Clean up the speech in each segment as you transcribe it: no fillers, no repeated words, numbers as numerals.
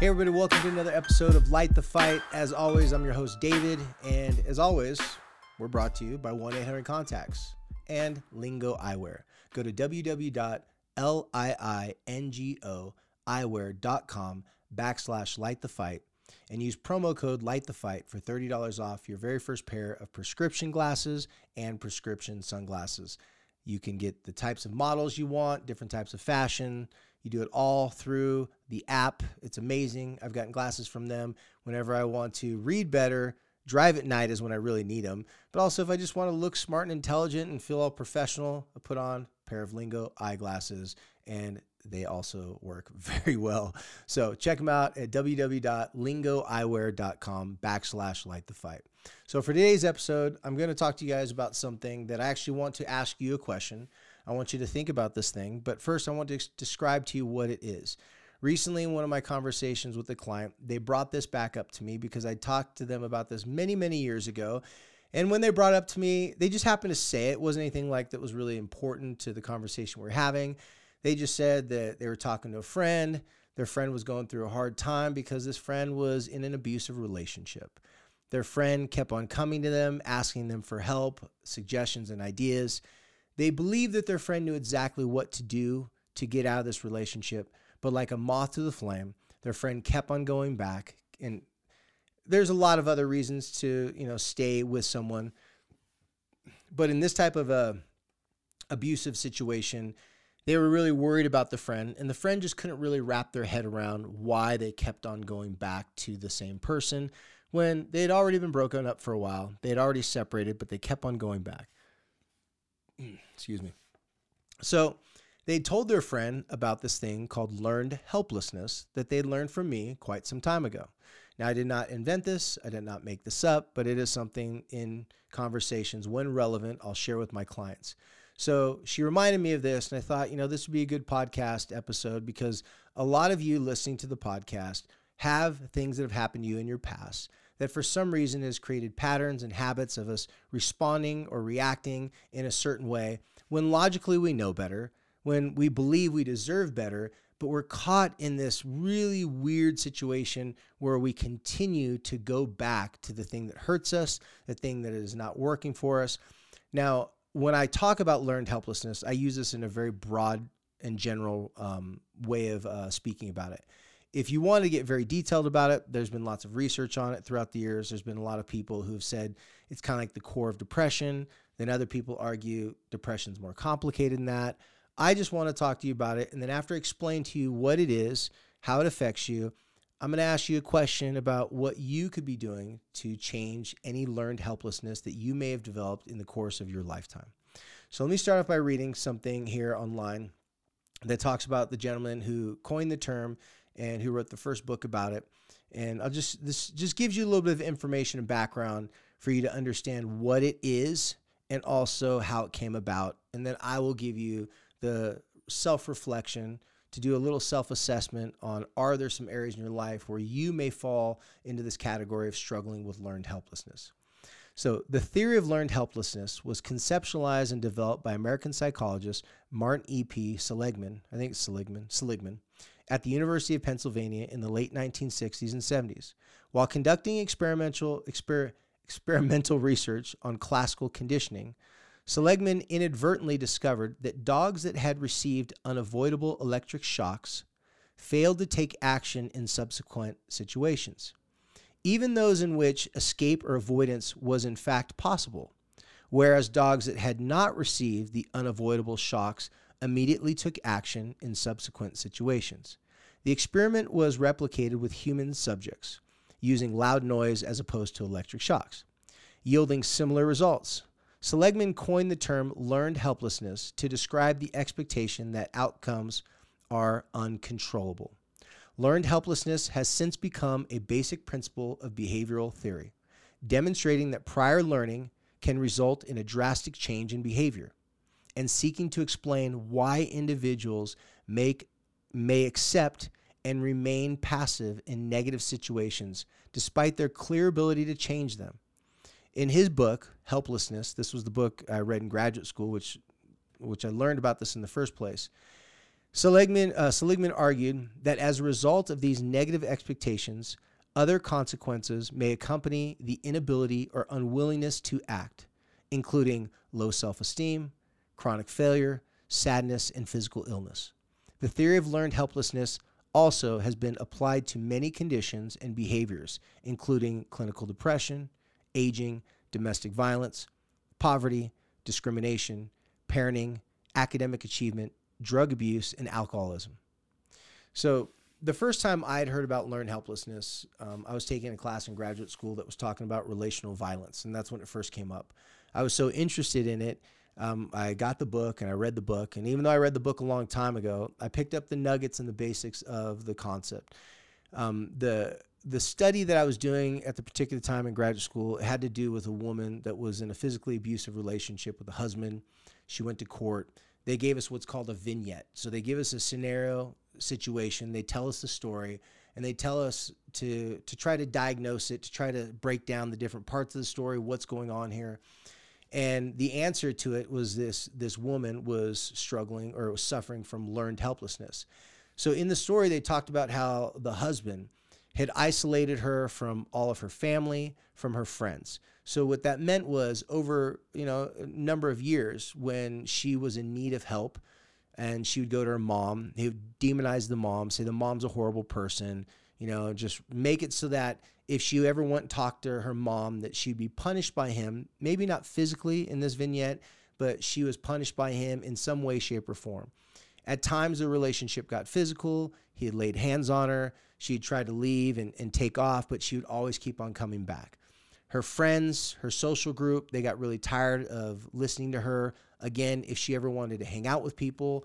Hey everybody, welcome to another episode of Light the Fight. As always, I'm your host, David, and as always, we're brought to you by 1-800-CONTACTS and Liingo Eyewear. Go to www.liingoeyewear.com/lightthefight and use promo code LightTheFight for $30 off your very first pair of prescription glasses and prescription sunglasses. You can get the types of models you want, different types of fashion. You do it all through the app. It's amazing. I've gotten glasses from them whenever I want to read better. Drive at night is when I really need them. But also if I just want to look smart and intelligent and feel all professional, I put on a pair of Liingo eyeglasses, and they also work very well. So check them out at www.liingoeyewear.com/lightthefight. So for today's episode, I'm going to talk to you guys about something that I actually want to ask you a question. I want you to think about this thing, but first I want to describe to you what it is. Recently, in one of my conversations with a client, they brought this back up to me because I talked to them about this many, many years ago. And when they brought it up to me, they just happened to say it. It wasn't anything like that was really important to the conversation we're having. They just said that they were talking to a friend. Their friend was going through a hard time because this friend was in an abusive relationship. Their friend kept on coming to them, asking them for help, suggestions, and ideas. They believed that their friend knew exactly what to do to get out of this relationship, but like a moth to the flame, their friend kept on going back. And there's a lot of other reasons to, stay with someone. But in this type of abusive situation, they were really worried about the friend, and the friend just couldn't really wrap their head around why they kept on going back to the same person when they had already been broken up for a while. They had already separated, but they kept on going back. Excuse me. So they told their friend about this thing called learned helplessness that they learned from me quite some time ago. Now, I did not invent this. I did not make this up, but it is something in conversations when relevant I'll share with my clients. So she reminded me of this, and I thought, this would be a good podcast episode because a lot of you listening to the podcast have things that have happened to you in your past that for some reason has created patterns and habits of us responding or reacting in a certain way when logically we know better, when we believe we deserve better, but we're caught in this really weird situation where we continue to go back to the thing that hurts us, the thing that is not working for us. Now, when I talk about learned helplessness, I use this in a very broad and general way of speaking about it. If you want to get very detailed about it, there's been lots of research on it throughout the years. There's been a lot of people who've said it's kind of like the core of depression. Then other people argue depression's more complicated than that. I just want to talk to you about it. And then after I explain to you what it is, how it affects you, I'm going to ask you a question about what you could be doing to change any learned helplessness that you may have developed in the course of your lifetime. So let me start off by reading something here online that talks about the gentleman who coined the term and who wrote the first book about it. And this just gives you a little bit of information and background for you to understand what it is and also how it came about. And then I will give you the self-reflection to do a little self-assessment on, are there some areas in your life where you may fall into this category of struggling with learned helplessness? So the theory of learned helplessness was conceptualized and developed by American psychologist Martin E.P. Seligman, I think it's Seligman, at the University of Pennsylvania in the late 1960s and 70s, while conducting experimental research on classical conditioning. Seligman inadvertently discovered that dogs that had received unavoidable electric shocks failed to take action in subsequent situations, even those in which escape or avoidance was in fact possible, whereas dogs that had not received the unavoidable shocks immediately took action in subsequent situations. The experiment was replicated with human subjects, using loud noise as opposed to electric shocks, yielding similar results. Seligman coined the term learned helplessness to describe the expectation that outcomes are uncontrollable. Learned helplessness has since become a basic principle of behavioral theory, demonstrating that prior learning can result in a drastic change in behavior, and seeking to explain why individuals may accept and remain passive in negative situations despite their clear ability to change them. In his book, Helplessness, this was the book I read in graduate school, which I learned about this in the first place. Seligman argued that as a result of these negative expectations, other consequences may accompany the inability or unwillingness to act, including low self-esteem, chronic failure, sadness, and physical illness. The theory of learned helplessness also has been applied to many conditions and behaviors, including clinical depression, aging, domestic violence, poverty, discrimination, parenting, academic achievement, drug abuse, and alcoholism. So the first time I had heard about learned helplessness, I was taking a class in graduate school that was talking about relational violence, and that's when it first came up. I was so interested in it, I got the book and I read the book, and even though I read the book a long time ago, I picked up the nuggets and the basics of the concept. The study that I was doing at the particular time in graduate school had to do with a woman that was in a physically abusive relationship with a husband. She went to court. They gave us what's called a vignette. So they give us a scenario, situation, they tell us the story, and they tell us to try to diagnose it, to try to break down the different parts of the story, what's going on here. And the answer to it was this woman was struggling or was suffering from learned helplessness. So in the story, they talked about how the husband had isolated her from all of her family, from her friends. So what that meant was over, a number of years when she was in need of help and she would go to her mom, he would demonize the mom, say the mom's a horrible person, just make it so that if she ever went and talked to her mom that she'd be punished by him, maybe not physically in this vignette, but she was punished by him in some way, shape, or form. At times, the relationship got physical. He had laid hands on her. She had tried to leave and take off, but she would always keep on coming back. Her friends, her social group, they got really tired of listening to her. Again, if she ever wanted to hang out with people,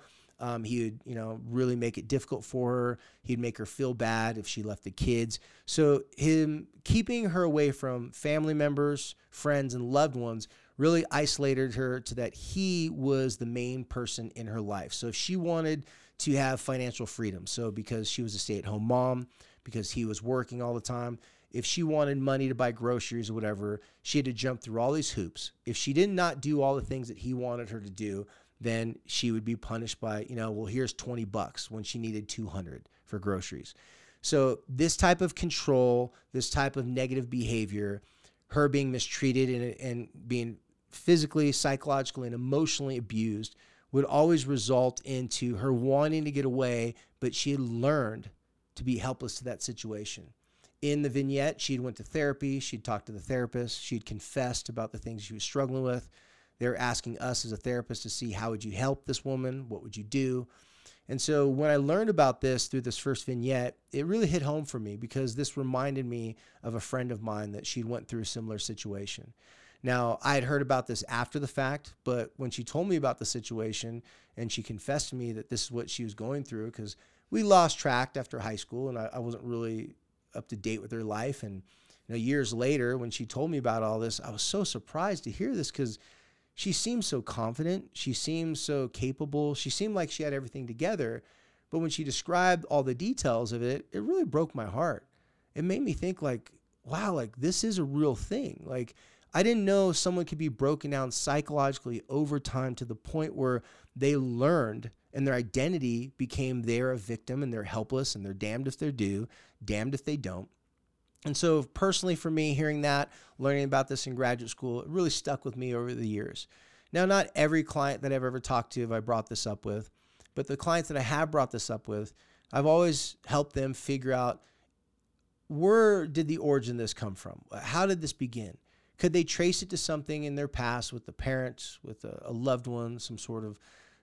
he would, really make it difficult for her. He'd make her feel bad if she left the kids. So him keeping her away from family members, friends, and loved ones really isolated her to that he was the main person in her life. So if she wanted to have financial freedom, so because she was a stay-at-home mom, because he was working all the time, if she wanted money to buy groceries or whatever, she had to jump through all these hoops. If she did not do all the things that he wanted her to do, then she would be punished by, here's $20 when she needed $200 for groceries. So this type of control, this type of negative behavior, her being mistreated and being physically, psychologically, and emotionally abused would always result into her wanting to get away, but she had learned to be helpless to that situation. In the vignette, she'd went to therapy, she'd talked to the therapist, she'd confessed about the things she was struggling with. They were asking us as a therapist to see how would you help this woman, what would you do? And so when I learned about this through this first vignette, it really hit home for me because this reminded me of a friend of mine that she went through a similar situation. Now, I had heard about this after the fact, but when she told me about the situation and she confessed to me that this is what she was going through, because we lost track after high school and I wasn't really up to date with her life. And years later, when she told me about all this, I was so surprised to hear this because she seemed so confident. She seemed so capable. She seemed like she had everything together. But when she described all the details of it, it really broke my heart. It made me think like, wow, like this is a real thing. Like, I didn't know someone could be broken down psychologically over time to the point where they learned and their identity became they're a victim and they're helpless and they're damned if they do, damned if they don't. And so personally for me, hearing that, learning about this in graduate school, it really stuck with me over the years. Now, not every client that I've ever talked to have I brought this up with, but the clients that I have brought this up with, I've always helped them figure out where did the origin of this come from? How did this begin? Could they trace it to something in their past with the parents, with a loved one, some sort of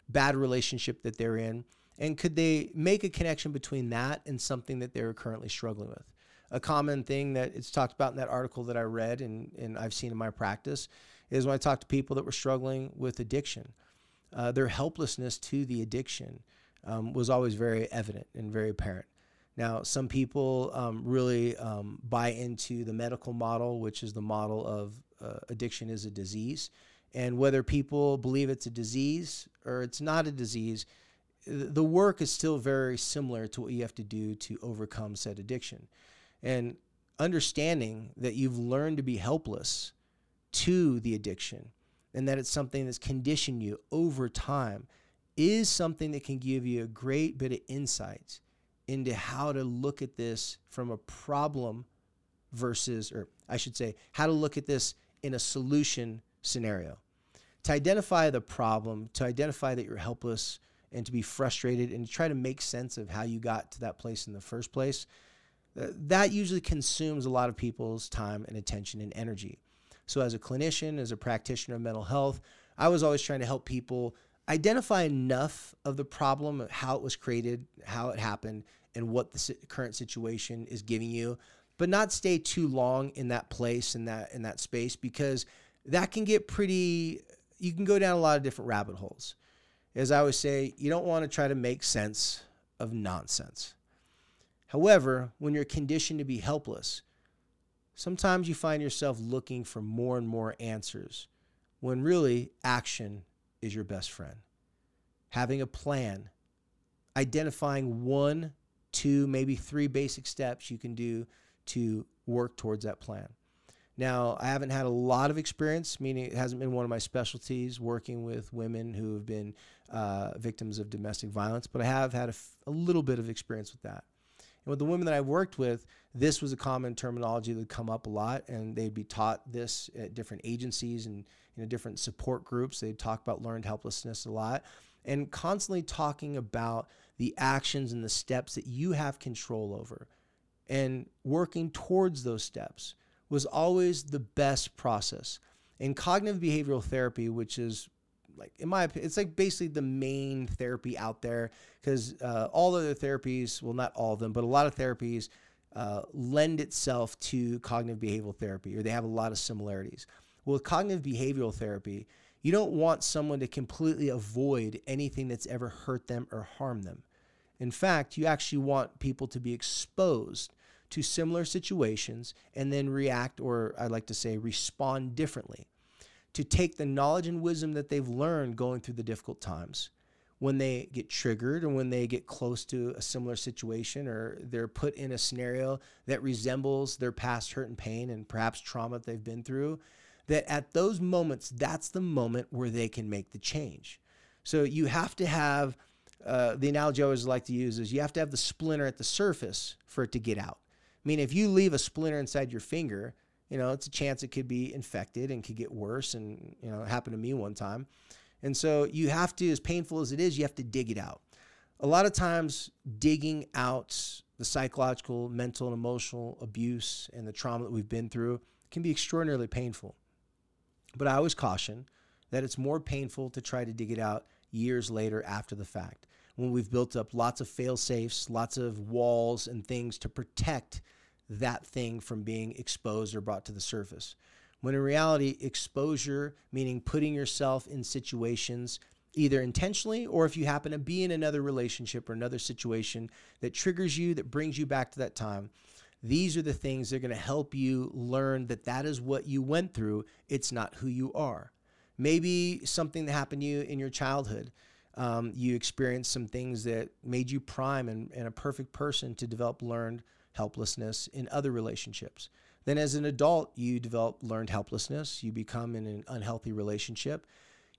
bad relationship that they're in? And could they make a connection between that and something that they're currently struggling with? A common thing that it's talked about in that article that I read and I've seen in my practice is when I talk to people that were struggling with addiction, their helplessness to the addiction was always very evident and very apparent. Now, some people really buy into the medical model, which is the model of addiction is a disease. And whether people believe it's a disease or it's not a disease, the work is still very similar to what you have to do to overcome said addiction. And understanding that you've learned to be helpless to the addiction and that it's something that's conditioned you over time is something that can give you a great bit of insight into how to look at this from a problem versus, or I should say, how to look at this in a solution scenario. To identify the problem, to identify that you're helpless and to be frustrated and to try to make sense of how you got to that place in the first place, that usually consumes a lot of people's time and attention and energy. So as a clinician, as a practitioner of mental health, I was always trying to help people identify enough of the problem, how it was created, how it happened, and what the current situation is giving you, but not stay too long in that place, in that space, because that can get pretty, you can go down a lot of different rabbit holes. As I always say, you don't want to try to make sense of nonsense. However, when you're conditioned to be helpless, sometimes you find yourself looking for more and more answers, when really action is your best friend. Having a plan, identifying 1, 2, maybe 3 basic steps you can do to work towards that plan. Now, I haven't had a lot of experience, meaning it hasn't been one of my specialties, working with women who have been victims of domestic violence, but I have had a little bit of experience with that. And with the women that I've worked with, this was a common terminology that would come up a lot, and they'd be taught this at different agencies and different support groups. They'd talk about learned helplessness a lot and constantly talking about the actions and the steps that you have control over. And working towards those steps was always the best process. And cognitive behavioral therapy, which is, like, in my opinion, it's like basically the main therapy out there, because all other therapies, well, not all of them, but a lot of therapies lend itself to cognitive behavioral therapy, or they have a lot of similarities. Well, with cognitive behavioral therapy, you don't want someone to completely avoid anything that's ever hurt them or harmed them. In fact, you actually want people to be exposed to similar situations and then react, or I like to say respond differently. To take the knowledge and wisdom that they've learned going through the difficult times, when they get triggered or when they get close to a similar situation, or they're put in a scenario that resembles their past hurt and pain and perhaps trauma that they've been through, that at those moments, that's the moment where they can make the change. So you have to have, the analogy I always like to use is you have to have the splinter at the surface for it to get out. I mean, if you leave a splinter inside your finger, it's a chance it could be infected and could get worse, and, it happened to me one time. And so you have to, as painful as it is, you have to dig it out. A lot of times digging out the psychological, mental, and emotional abuse and the trauma that we've been through can be extraordinarily painful. But I always caution that it's more painful to try to dig it out years later after the fact, when we've built up lots of fail-safes, lots of walls and things to protect that thing from being exposed or brought to the surface. When in reality, exposure, meaning putting yourself in situations either intentionally, or if you happen to be in another relationship or another situation that triggers you, that brings you back to that time, these are the things that are going to help you learn that that is what you went through. It's not who you are. Maybe something that happened to you in your childhood. You experienced some things that made you prime and a perfect person to develop learned helplessness in other relationships. Then as an adult, you develop learned helplessness. You become in an unhealthy relationship.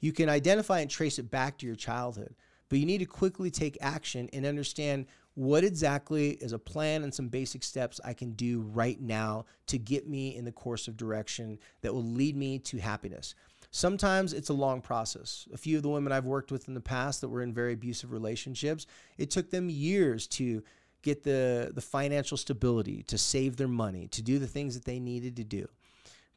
You can identify and trace it back to your childhood, but you need to quickly take action and understand what exactly is a plan and some basic steps I can do right now to get me in the course of direction that will lead me to happiness. Sometimes it's a long process. A few of the women I've worked with in the past that were in very abusive relationships, it took them years to get the financial stability, to save their money, to do the things that they needed to do.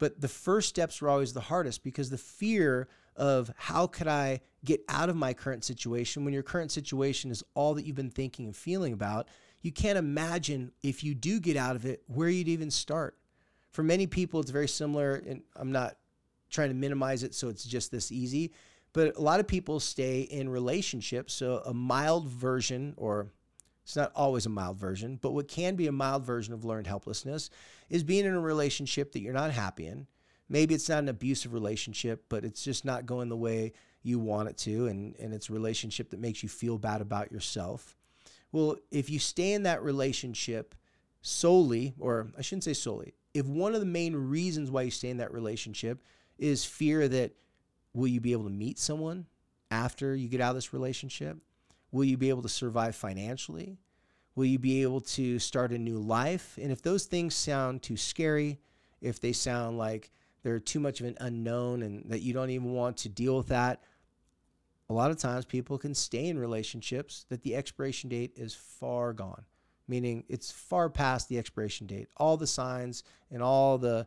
But the first steps were always the hardest, because the fear of how could I get out of my current situation, when your current situation is all that you've been thinking and feeling about, you can't imagine if you do get out of it, where you'd even start. For many people, it's very similar, and I'm not trying to minimize it so it's just this easy, but a lot of people stay in relationships, so a mild version or It's not always a mild version, but what can be a mild version of learned helplessness is being in a relationship that you're not happy in. Maybe it's not an abusive relationship, but it's just not going the way you want it to, and it's a relationship that makes you feel bad about yourself. Well, if you stay in that relationship solely, or I shouldn't say solely, if one of the main reasons why you stay in that relationship is fear that, will you be able to meet someone after you get out of this relationship? Will you be able to survive financially? Will you be able to start a new life? And if those things sound too scary, if they sound like they're too much of an unknown and that you don't even want to deal with that, a lot of times people can stay in relationships that the expiration date is far gone, meaning it's far past the expiration date. All the signs and all the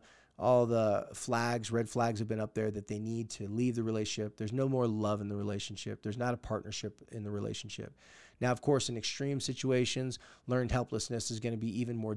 flags, red flags have been up there that they need to leave the relationship. There's no more love in the relationship. There's not a partnership in the relationship. Now, of course, in extreme situations, learned helplessness is going to be even more